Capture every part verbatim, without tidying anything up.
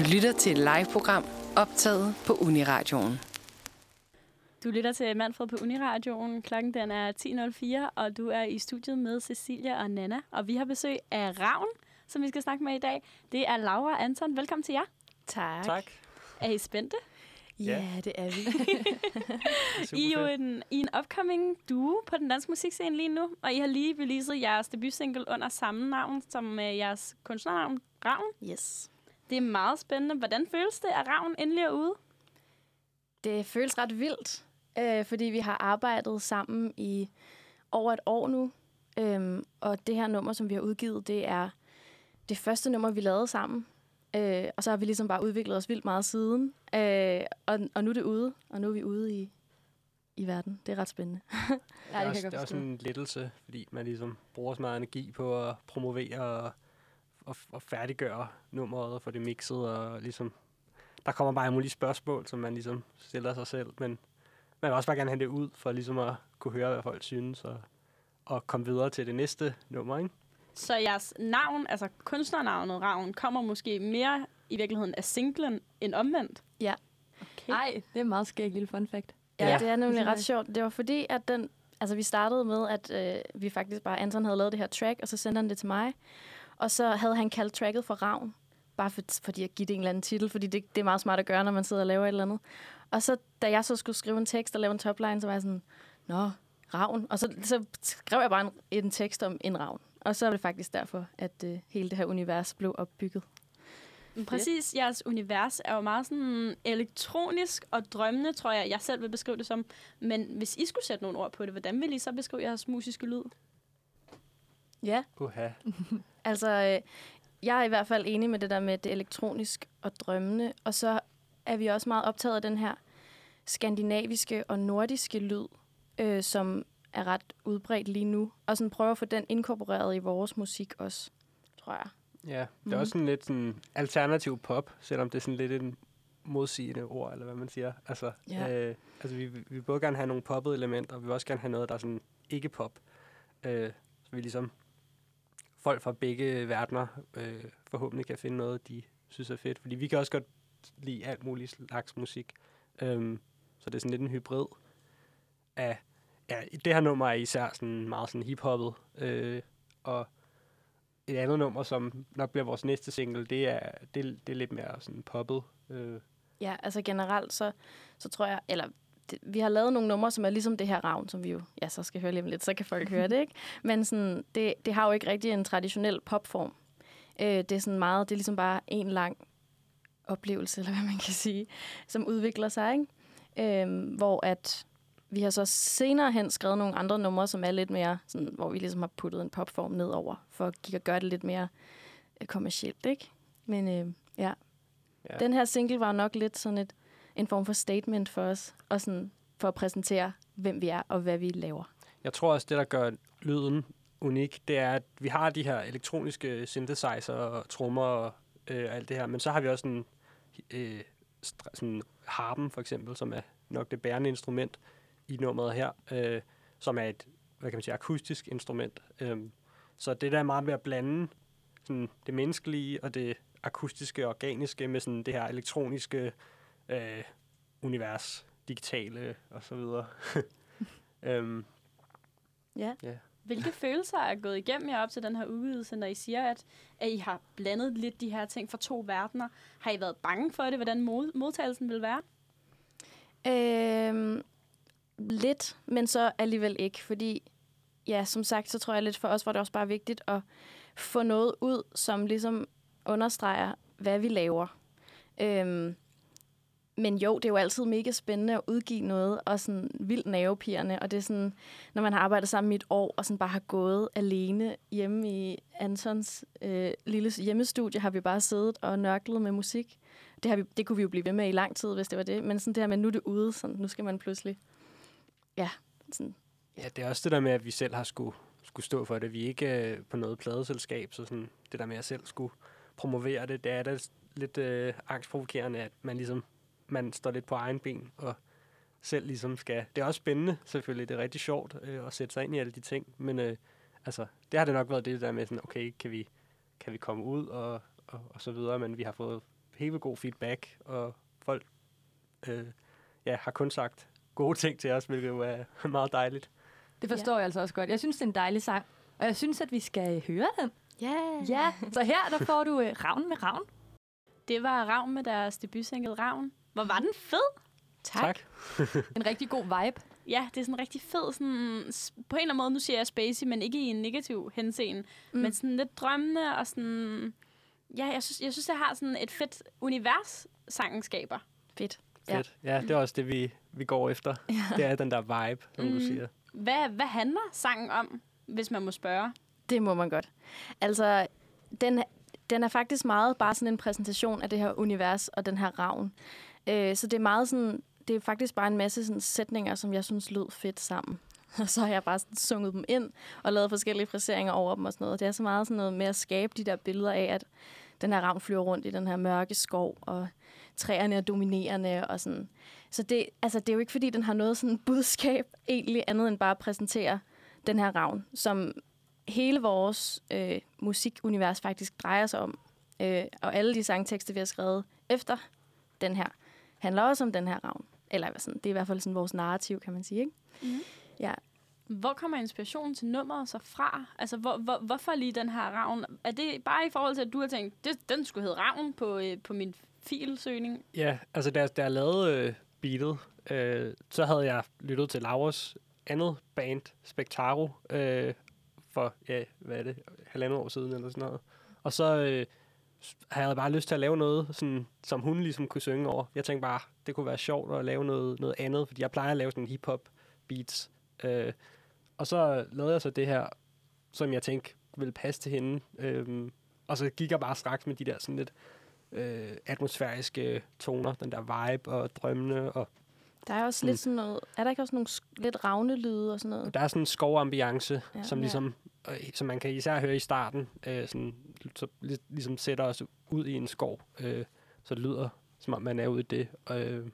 Du lytter til et liveprogram optaget på Uniradioen. Du lytter til Manfred på Uniradioen. Klokken den er ti nul fire, og du er i studiet med Cecilia og Nana. Og vi har besøg af Ravn, som vi skal snakke med i dag. Det er Laura og Anton. Velkommen til jer. Tak. tak. Er I spændte? Ja, det er vi. I er jo en, I en upcoming duo på den danske musikscene lige nu, og I har lige releaset jeres debutsingle under samme navn som uh, jeres kunstnernavn, Ravn. Yes. Det er meget spændende. Hvordan føles det, at Ravn endelig er ude? Det føles ret vildt, øh, fordi vi har arbejdet sammen i over et år nu, øhm, og det her nummer, som vi har udgivet, det er det første nummer, vi lavede sammen. Øh, og så har vi ligesom bare udviklet os vildt meget siden, øh, og, og nu er det ude, og nu er vi ude i, i verden. Det er ret spændende. Ja, det, det er, også, det er også en lettelse, fordi man ligesom bruger så meget energi på at promovere og, og, og færdiggøre nummeret og få det mixet, og ligesom, der kommer bare mulige spørgsmål, som man ligesom stiller sig selv, men man vil også bare gerne have det ud for ligesom at kunne høre, hvad folk synes, og, og komme videre til det næste nummer, ikke? Så jeres navn, altså kunstnernavnet Ravn, kommer måske mere i virkeligheden af singlen end omvendt? Ja. Okay. Ej, det er meget skægt lille fun fact. Ja, ja, det er nemlig ret sjovt. Det var fordi, at den, altså vi startede med, at øh, vi faktisk bare, Anton havde lavet det her track, og så sendte han det til mig. Og så havde han kaldt tracket for Ravn, bare for, fordi jeg giver det en eller anden titel, fordi det, det er meget smart at gøre, når man sidder og laver et eller andet. Og så, da jeg så skulle skrive en tekst og lave en topline, så var jeg sådan, nå, Ravn. Og så, så skrev jeg bare en, en tekst om en ravn. Og så er det faktisk derfor, at øh, hele det her univers blev opbygget. Præcis. Jeres univers er jo meget sådan elektronisk og drømmende, tror jeg, jeg selv vil beskrive det som. Men hvis I skulle sætte nogle ord på det, hvordan ville I så beskrive jeres musiske lyd? Ja. Uha. Altså, øh, jeg er i hvert fald enig med det der med det elektronisk og drømmende. Og så er vi også meget optaget af den her skandinaviske og nordiske lyd, øh, som er ret udbredt lige nu, og sådan prøver at få den inkorporeret i vores musik også, tror jeg. Ja, det er mm-hmm. også sådan lidt sådan alternativ pop, selvom det er sådan lidt en modsigende ord, eller hvad man siger. Altså, ja. øh, altså vi, vi vil både gerne have nogle poppede elementer, og vi vil også gerne have noget, der er sådan ikke pop. Øh, så vi ligesom, folk fra begge verdener øh, forhåbentlig kan finde noget, de synes er fedt, fordi vi kan også godt lide alt muligt slags musik. Øh, så det er sådan lidt en hybrid af ja, det her nummer er især sådan meget sådan hiphoppet, øh, og et andet nummer, som nok bliver vores næste single, det er, det, det er lidt mere sådan poppet. Øh. Ja, altså generelt, så, så tror jeg, eller det, vi har lavet nogle numre, som er ligesom det her Ravn, som vi jo, ja, så skal høre lige om lidt, så kan folk høre det, ikke? Men sådan, det, det har jo ikke rigtig en traditionel popform. Øh, det er sådan meget, det er ligesom bare en lang oplevelse, eller hvad man kan sige, som udvikler sig, ikke? Øh, hvor at vi har så senere hen skrevet nogle andre numre, som er lidt mere, sådan, hvor vi ligesom har puttet en popform nedover, for at gøre det lidt mere øh, kommercielt, ikke? Men øh, ja. ja, den her single var nok lidt sådan et, en form for statement for os, og sådan for at præsentere, hvem vi er og hvad vi laver. Jeg tror også, det der gør lyden unik, det er, at vi har de her elektroniske synthesizer og trommer og øh, alt det her, men så har vi også en, øh, sådan harpen for eksempel, som er nok det bærende instrument, i nummeret her, øh, som er et, hvad kan man sige, akustisk instrument. Øhm, så det der er meget med at blande sådan, det menneskelige og det akustiske og organiske med sådan, det her elektroniske øh, univers, digitale og så videre. øhm, ja. ja. Hvilke følelser er gået igennem jer op til den her udvidelse, når I siger, at, at I har blandet lidt de her ting fra to verdener? Har I været bange for det, hvordan mod- modtagelsen vil være? Øhm Lidt, men så alligevel ikke, fordi ja, som sagt, så tror jeg lidt for os, var det også bare vigtigt at få noget ud, som ligesom understreger, hvad vi laver. Øhm, men jo, det er jo altid mega spændende at udgive noget, og sådan vildt nervepirrende, og det er sådan, når man har arbejdet sammen i et år, og sådan bare har gået alene hjemme i Antons øh, lille hjemmestudie, har vi bare siddet og nørklet med musik. Det, har vi, det kunne vi jo blive ved med i lang tid, hvis det var det, men sådan det her med, nu er det ude, sådan, nu skal man pludselig ja, sådan. Ja, det er også det der med, at vi selv har skulle, skulle stå for det. Vi er ikke øh, på noget pladeselskab, så sådan, det der med, at jeg selv skulle promovere det, det er da lidt øh, angstprovokerende, at man ligesom man står lidt på egen ben og selv ligesom skal. Det er også spændende, selvfølgelig. Det er rigtig sjovt øh, at sætte sig ind i alle de ting, men øh, altså, det har det nok været det der med, sådan, okay, kan vi, kan vi komme ud og, og, og så videre, men vi har fået helt vildt god feedback, og folk øh, ja, har kun sagt gode ting til os, hvilket jo er meget dejligt. Det forstår ja. jeg altså også godt. Jeg synes, det er en dejlig sang, og jeg synes, at vi skal høre den. Ja. Yeah. Ja, så her der får du øh, Ravn med Ravn. Det var Ravn med deres debutsingle Ravn. Hvor var den fed? Tak. tak. En rigtig god vibe. Ja, det er sådan rigtig fed, sådan, på en eller anden måde, nu siger jeg spacey, men ikke i en negativ henseende, mm. men sådan lidt drømmende, og sådan, ja, jeg synes, jeg synes, jeg har sådan et fedt univers, sangen skaber. Fedt. Fedt. Ja, ja, det er også det, vi, vi går efter. Ja. Det er den der vibe, som mm. du siger. Hvad, hvad handler sangen om, hvis man må spørge? Det må man godt. Altså, den, den er faktisk meget bare sådan en præsentation af det her univers og den her ravn. Øh, så det er meget sådan... Det er faktisk bare en masse sådan, sætninger, som jeg synes lød fedt sammen. Og så har jeg bare sådan, sunget dem ind og lavet forskellige friseringer over dem og sådan noget. Det er så meget sådan noget med at skabe de der billeder af, at den her ravn flyver rundt i den her mørke skov, og træerne er dominerende og sådan. Så det, altså, det er jo ikke, fordi den har noget sådan budskab egentlig andet end bare at præsentere den her ravn, som hele vores øh, musikunivers faktisk drejer sig om. Øh, og alle de sangtekster, vi har skrevet efter den her, handler også om den her ravn. Eller sådan, det er i hvert fald sådan vores narrativ, kan man sige, ikke? Mm-hmm. Ja. Hvor kommer inspirationen til nummeret så fra? Altså, hvor, hvor, hvorfor lige den her ravn? Er det bare i forhold til, at du har tænkt, det, den skulle hedde Ravn på, øh, på min filsøgning? Ja, altså da, da jeg lavede øh, beatet, øh, så havde jeg lyttet til Lauras andet band, Spectaro, øh, for, ja, hvad er det, halvandet år siden eller sådan noget. Og så... Øh, havde jeg bare lyst til at lave noget, sådan, som hun ligesom kunne synge over. Jeg tænkte bare, det kunne være sjovt at lave noget, noget andet, fordi jeg plejer at lave sådan hip-hop beats. Øh, og så lavede jeg så det her, som jeg tænkte ville passe til hende. Øh, og så gik jeg bare straks med de der sådan lidt øh, atmosfæriske toner, den der vibe og drømmene. Og der er også mm. lidt sådan noget, er der ikke også nogle sk- lidt ravnelyde og sådan noget? Der er sådan en skovambiance, ja, som ligesom... som man kan især høre i starten, øh, sådan, så ligesom sætter os ud i en skov, øh, så det lyder, som om man er ude i det. Og, øh,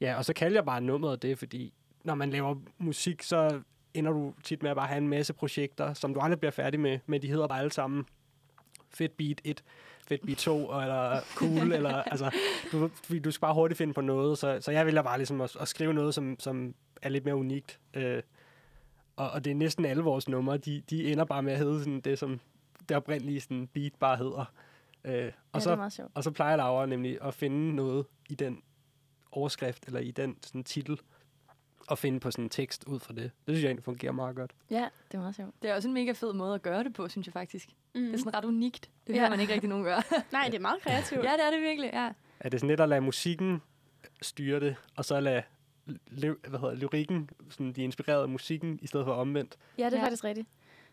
ja, og så kalder jeg bare nummeret det, fordi når man laver musik, så ender du tit med at bare have en masse projekter, som du aldrig bliver færdig med, men de hedder bare alle sammen Fedt Beat et, Fedt Beat to, eller Cool, eller altså, du, du skal bare hurtigt finde på noget, så, så jeg ville bare ligesom at, at skrive noget, som, som er lidt mere unikt, øh, Og, og det er næsten alle vores numre, de, de ender bare med at hedde sådan det, som det oprindelige sådan beat bare hedder. Øh, og, ja, så, og så plejer Laura nemlig at finde noget i den overskrift, eller i den sådan titel, og finde på sådan en tekst ud fra det. Det synes jeg egentlig fungerer meget godt. Ja, det er meget sjovt. Det er også en mega fed måde at gøre det på, synes jeg faktisk. Mm. Det er sådan ret unikt. Det hører ja. man ikke rigtig nogen gøre. Nej, det er meget kreativt. Ja, det er det virkelig, ja. Er det sådan lidt at lade musikken styre det, og så lade... Lø, hvad hedder lyrikken, sådan de er inspireret af musikken i stedet for omvendt. Ja, det er ja. faktisk rigtigt.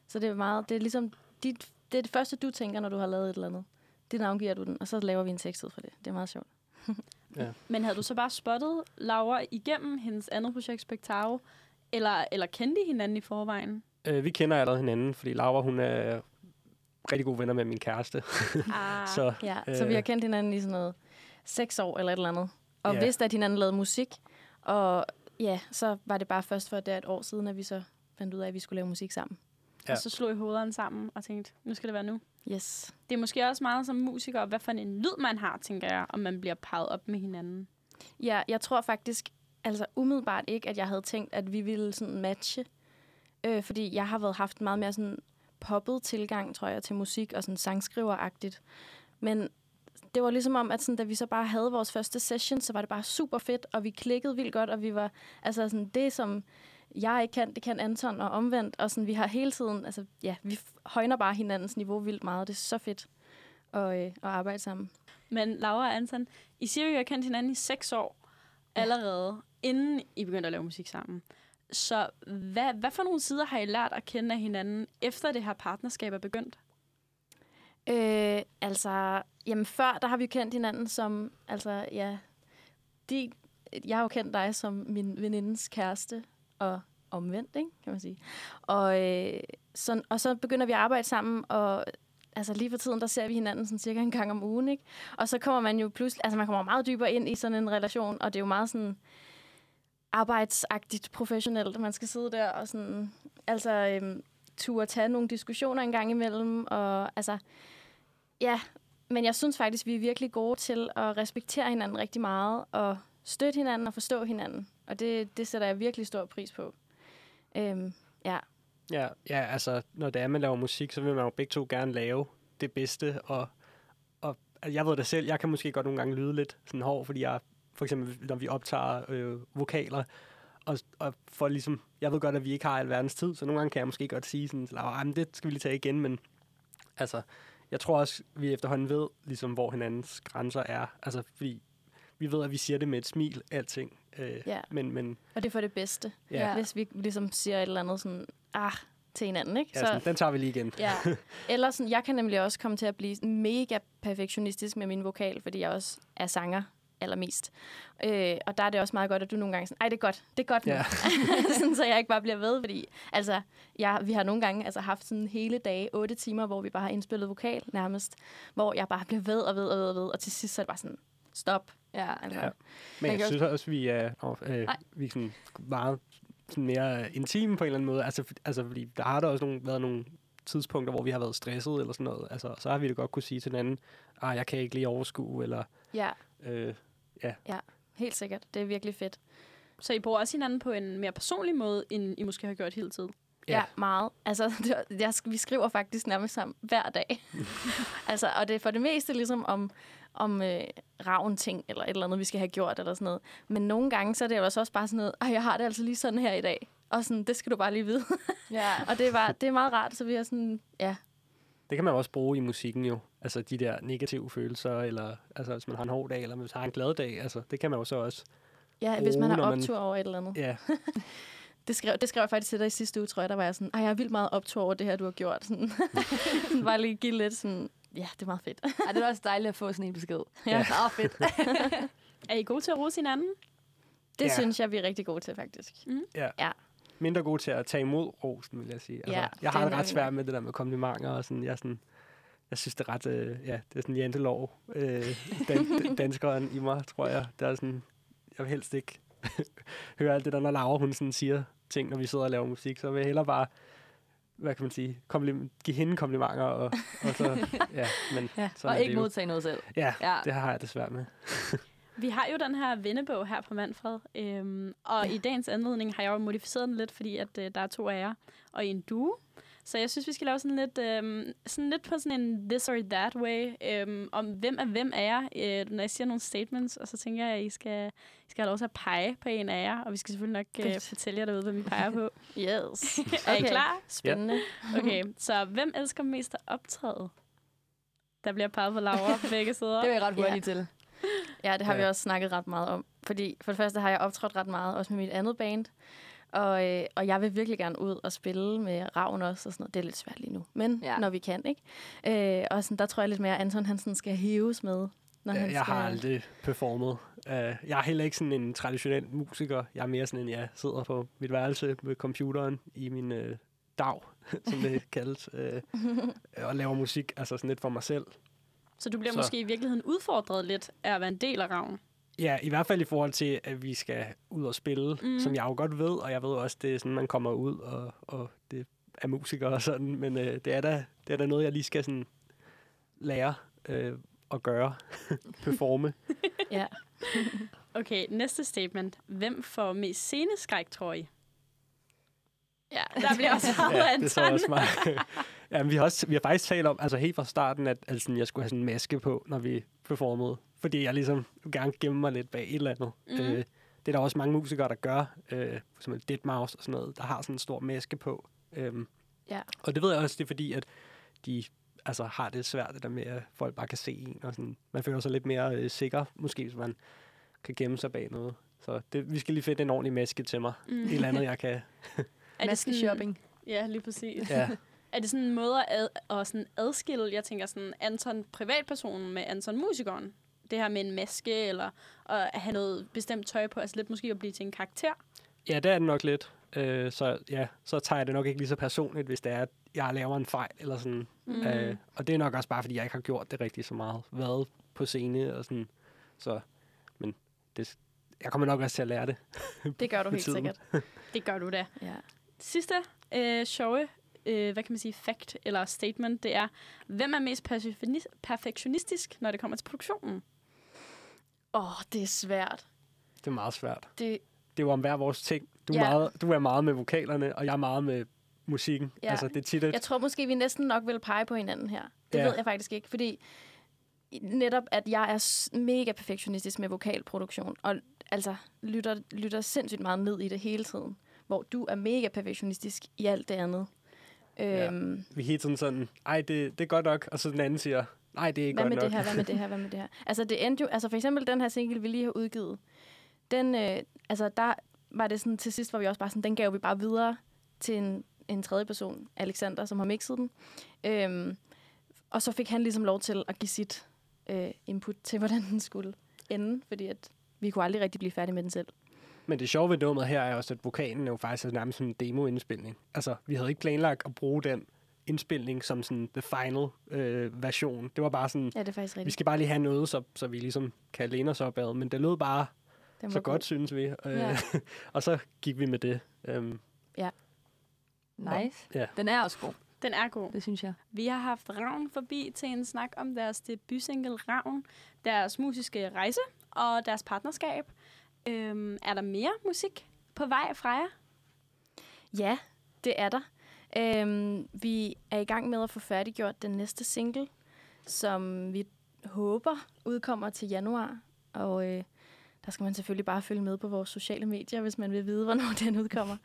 Så det er meget, det er ligesom dit, det er det første du tænker, når du har lavet et eller andet. Det navngiver du den, og så laver vi en tekst ud fra det. Det er meget sjovt. ja. Men havde du så bare spottet Laura igennem hendes andet projekt Spectaro, eller eller kendte I hinanden i forvejen? Øh, vi kender allerede hinanden, fordi Laura hun er rigtig gode venner med min kæreste. ah, så ja, øh, så vi har kendt hinanden i sådan noget seks år eller et eller andet. Og yeah. vidste at hinanden lavede musik. Og ja, så var det bare først for der et år siden, at vi så fandt ud af, at vi skulle lave musik sammen. Ja. Og så slog I hovederne sammen og tænkte, nu skal det være nu. Yes. Det er måske også meget som musiker, hvad for en lyd man har, tænker jeg, om man bliver parret op med hinanden. Ja, jeg tror faktisk, altså umiddelbart ikke, at jeg havde tænkt, at vi ville sådan matche. Øh, fordi jeg har været haft meget mere sådan poppet tilgang, tror jeg, til musik og sådan sangskriveragtigt. Men... det var ligesom om, at sådan, da vi så bare havde vores første session, så var det bare super fedt, og vi klikkede vildt godt, og vi var, altså sådan, det som jeg ikke kan, det kan Anton, og omvendt, og sådan, vi har hele tiden, altså ja, vi højner bare hinandens niveau vildt meget, det er så fedt at, øh, at arbejde sammen. Men Laura og Anton, I siger jo, at I har kendt hinanden i seks år allerede, ja. inden I begyndte at lave musik sammen. Så hvad, hvad for nogle sider har I lært at kende af hinanden, efter det her partnerskab er begyndt? Øh, altså, jamen før, der har vi jo kendt hinanden som, altså ja, de, jeg har jo kendt dig som min venindens kæreste, og omvendt, ikke, kan man sige. Og, øh, sådan, og så begynder vi at arbejde sammen, og altså lige for tiden, der ser vi hinanden sådan cirka en gang om ugen, ikke? Og så kommer man jo pludselig, altså man kommer meget dybere ind i sådan en relation, og det er jo meget sådan arbejdsagtigt, professionelt, man skal sidde der og sådan, altså... Øh, turde tage nogle diskussioner en gang imellem, og altså, ja, Men jeg synes faktisk, vi er virkelig gode til at respektere hinanden rigtig meget, og støtte hinanden og forstå hinanden. Og det, det sætter jeg virkelig stor pris på. Øhm, ja. ja. Ja, altså, når det er, man laver musik, så vil man jo begge to gerne lave det bedste. Og, og altså, jeg ved det selv, jeg kan måske godt nogle gange lyde lidt sådan hård, fordi jeg, for eksempel, når vi optager øh, vokaler, og, og for ligesom, jeg ved godt, at vi ikke har alverdens tid, så nogle gange kan jeg måske godt sige sådan, ah, men det skal vi lige tage igen, men altså, jeg tror også, vi efterhånden ved, ligesom, hvor hinandens grænser er. Altså, fordi vi ved, at vi siger det med et smil, alting. Øh, ja. men, men, og det er for det bedste. Ja. Hvis vi ligesom siger et eller andet sådan, ah, til hinanden, ikke? Ja, så, sådan, den tager vi lige igen. Ja. Eller sådan, jeg kan nemlig også komme til at blive mega perfektionistisk med min vokal, fordi jeg også er sanger allermest. Øh, og der er det også meget godt, at du nogle gange sådan, ej, det er godt, det er godt nu. Ja. Sådan, så jeg ikke bare bliver ved, fordi altså, jeg, vi har nogle gange altså, haft sådan hele dage, otte timer, hvor vi bare har indspillet vokal nærmest, hvor jeg bare bliver ved og ved og ved og ved, og til sidst så er det bare sådan, stop. Ja, altså. Ja. Men jeg, jeg synes også, vi er, øh, vi er sådan meget sådan mere intime på en eller anden måde, altså, altså fordi der har der også nogle, været nogle tidspunkter, hvor vi har været stresset eller sådan noget, altså så har vi det godt kunne sige til hinanden, ah, jeg kan ikke lige overskue, eller ja. Øh, Ja. ja, helt sikkert. Det er virkelig fedt. Så I bruger også hinanden på en mere personlig måde, end I måske har gjort hele tiden? Ja, ja meget. Altså, det, jeg, vi skriver faktisk nærmest sammen hver dag. Altså, og det er for det meste ligesom om, om øh, ravn ting, eller et eller andet, vi skal have gjort, eller sådan noget. Men nogle gange, så er det jo også bare sådan noget, ej, jeg har det altså lige sådan her i dag. Og sådan, det skal du bare lige vide. Ja. Og det er, bare, det er meget rart, så vi er sådan, ja. Det kan man også bruge i musikken jo. Altså de der negative følelser, eller altså, hvis man har en hård dag, eller hvis man har en glad dag, altså, det kan man jo så også bruge, ja, hvis man har optur man... over et eller andet. Ja. det, skrev, det skrev jeg faktisk til dig i sidste uge, tror jeg, der var jeg sådan, ej, jeg er vildt meget optur over det her, du har gjort. Sådan. Bare lige give lidt sådan, ja, det er meget fedt. Ej, det er også dejligt at få sådan en besked. Ja, ja. Meget fedt. Er I gode til at rose hinanden? Det ja. synes jeg, vi er rigtig gode til, faktisk. Mm. Ja. ja. Mindre gode til at tage imod rosen, vil jeg sige. Altså, ja, jeg har det ret svært med det der med komplimenter, og sådan, jeg sådan... Jeg synes, det er ret, øh, ja, det er sådan jantelov, øh, dan- danskeren i mig, tror jeg. Det er sådan, jeg vil helst ikke høre alt det der, når Laura, hun sådan siger ting, når vi sidder og laver musik, så vil jeg hellere bare, hvad kan man sige, komplim- give hende komplimenter, og, og så, ja, men... Ja, og ikke modtage noget selv. Ja, ja, det har jeg det svært med. Vi har jo den her vennebog her fra Manfred, øhm, og ja. i dagens anledning har jeg jo modificeret den lidt, fordi at øh, der er to af jer, og en duo. Så jeg synes, vi skal lave sådan lidt, øhm, sådan lidt på sådan en this or that way, øhm, om hvem er hvem er jer, øh, når jeg siger nogle statements, og så tænker jeg, at I skal, I skal have lov til at pege på en af jer, og vi skal selvfølgelig nok øh, fortælle jer derude, hvem I peger på. Yes. Er I klar? Spændende. Okay, så hvem elsker mest at optræde? Der bliver peget på Laura på begge sider. Det var jeg ret hurtigt ja. til. Ja, det har ja. vi også snakket ret meget om, fordi for det første har jeg optrådt ret meget, også med mit andet band. Og, øh, og jeg vil virkelig gerne ud og spille med Ravn også, og sådan noget. Det er lidt svært lige nu, men ja. når vi kan, ikke? Øh, og sådan, der tror jeg lidt mere, at Anton Hansen skal hæves med, når ja, han skal... Jeg har aldrig performet. Uh, jeg er heller ikke sådan en traditionel musiker. Jeg er mere sådan en, jeg sidder på mit værelse med computeren i min uh, dag, som det kaldes, uh, og laver musik, altså sådan lidt for mig selv. Så du bliver Så. måske i virkeligheden udfordret lidt af at være en del af Ravn? Ja, i hvert fald i forhold til, at vi skal ud og spille, mm. som jeg jo godt ved, og jeg ved også, det er sådan, man kommer ud, og, og det er musikere og sådan, men øh, det, er da, det er da noget, jeg lige skal sådan lære øh, at gøre, performe. Ja. Okay, næste statement. Hvem får mest sceneskræk, tror I? Ja, der bliver også meget ja, Anton. Det er også meget. Ja, vi har, også, vi har faktisk talt om, altså helt fra starten, at altså, jeg skulle have sådan en maske på, når vi performede. Fordi jeg ligesom gerne gemmer mig lidt bag et eller andet. Mm. Øh, det er der også mange musikere, der gør. Øh, som Deadmau five og sådan noget, der har sådan en stor maske på. Øhm, yeah. Og det ved jeg også, det er fordi, at de altså, har det svært, det der med, at folk bare kan se en. Og sådan. Man føler sig lidt mere øh, sikker, måske, hvis man kan gemme sig bag noget. Så det, vi skal lige finde en ordentlig maske til mig. Mm. Et eller andet, jeg kan... Maske-shopping. Ja, lige præcis. Ja. Er det sådan en måde at, ad, at sådan adskille, jeg tænker sådan Anton privatpersonen med Anton musikeren? Det her med en maske, eller at have noget bestemt tøj på, altså lidt måske at blive til en karakter? Ja, det er det nok lidt. Øh, så ja, så tager jeg det nok ikke lige så personligt, hvis det er, at jeg laver en fejl, eller sådan. Mm. Øh, og det er nok også bare, fordi jeg ikke har gjort det rigtig så meget. Været på scene, og sådan. Så, men det, jeg kommer nok også til at lære det. Det gør du helt tiden. sikkert. Det gør du da. Ja. Sidste øh, sjove øh, hvad kan man sige, fact eller statement, det er, hvem er mest perfektionistisk, når det kommer til produktionen? Åh, oh, det er svært. Det er meget svært. Det, det er jo om hver vores ting. Du, yeah. meget, du er meget med vokalerne, og jeg er meget med musikken. Yeah. Altså, det er tit et... Jeg tror måske, vi næsten nok vil pege på hinanden her. Det yeah. ved jeg faktisk ikke, fordi netop, at jeg er mega perfektionistisk med vokalproduktion, og altså lytter, lytter sindssygt meget ned i det hele tiden, hvor du er mega perfektionistisk i alt det andet. Ja. Øhm, vi er hele tiden sådan, ej, det, det er godt nok, og så den anden siger, nej, det er ikke godt nok. Hvad med det her, hvad med det her, hvad med det her? Altså, det endte jo, altså for eksempel den her single, vi lige har udgivet, den, øh, altså der var det sådan, til sidst var vi også bare sådan, den gav vi bare videre til en, en tredje person, Alexander, som har mixet den. Øhm, og så fik han ligesom lov til at give sit øh, input til, hvordan den skulle ende, fordi at vi kunne aldrig rigtig blive færdige med den selv. Men det sjove ved nummet her er også, at vokalen er jo faktisk er nærmest som en demoindspilning. Altså, vi havde ikke planlagt at bruge den indspilning som sådan the final øh, version. Det var bare sådan, ja, det er vi skal bare lige have noget, så, så vi ligesom kan læne os opad. Men det lød bare så god. godt, synes vi. Ja. Og så gik vi med det. Um, ja. Nice. Og, ja. Den er også god. Den er god. Det synes jeg. Vi har haft Ravn forbi til en snak om deres debutsingle Ravn, deres musiske rejse og deres partnerskab. Øhm, er der mere musik på vej fra jer? Ja, det er der. Øhm, vi er i gang med at få færdiggjort den næste single, som vi håber udkommer til januar. Og øh, der skal man selvfølgelig bare følge med på vores sociale medier, hvis man vil vide, hvornår den udkommer.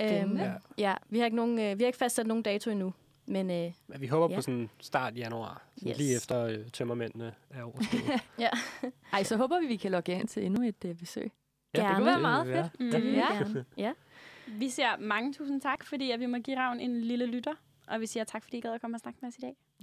øhm, ja. ja, vi har ikke nogen, øh, vi har ikke fastsat nogen dato endnu. Men, øh, men vi håber ja. på sådan start januar, yes. lige efter øh, tømmermændene er overstået. ja. Ej, så håber vi, vi kan logge ind til endnu et øh, besøg. Ja, gerne. Det kunne være meget fedt. Mm. Det vil ja. gerne. Ja. Vi siger mange tusind tak, fordi at vi må give Ravn en lille lytter. Og vi siger tak, fordi I gad at komme og snakke med os i dag.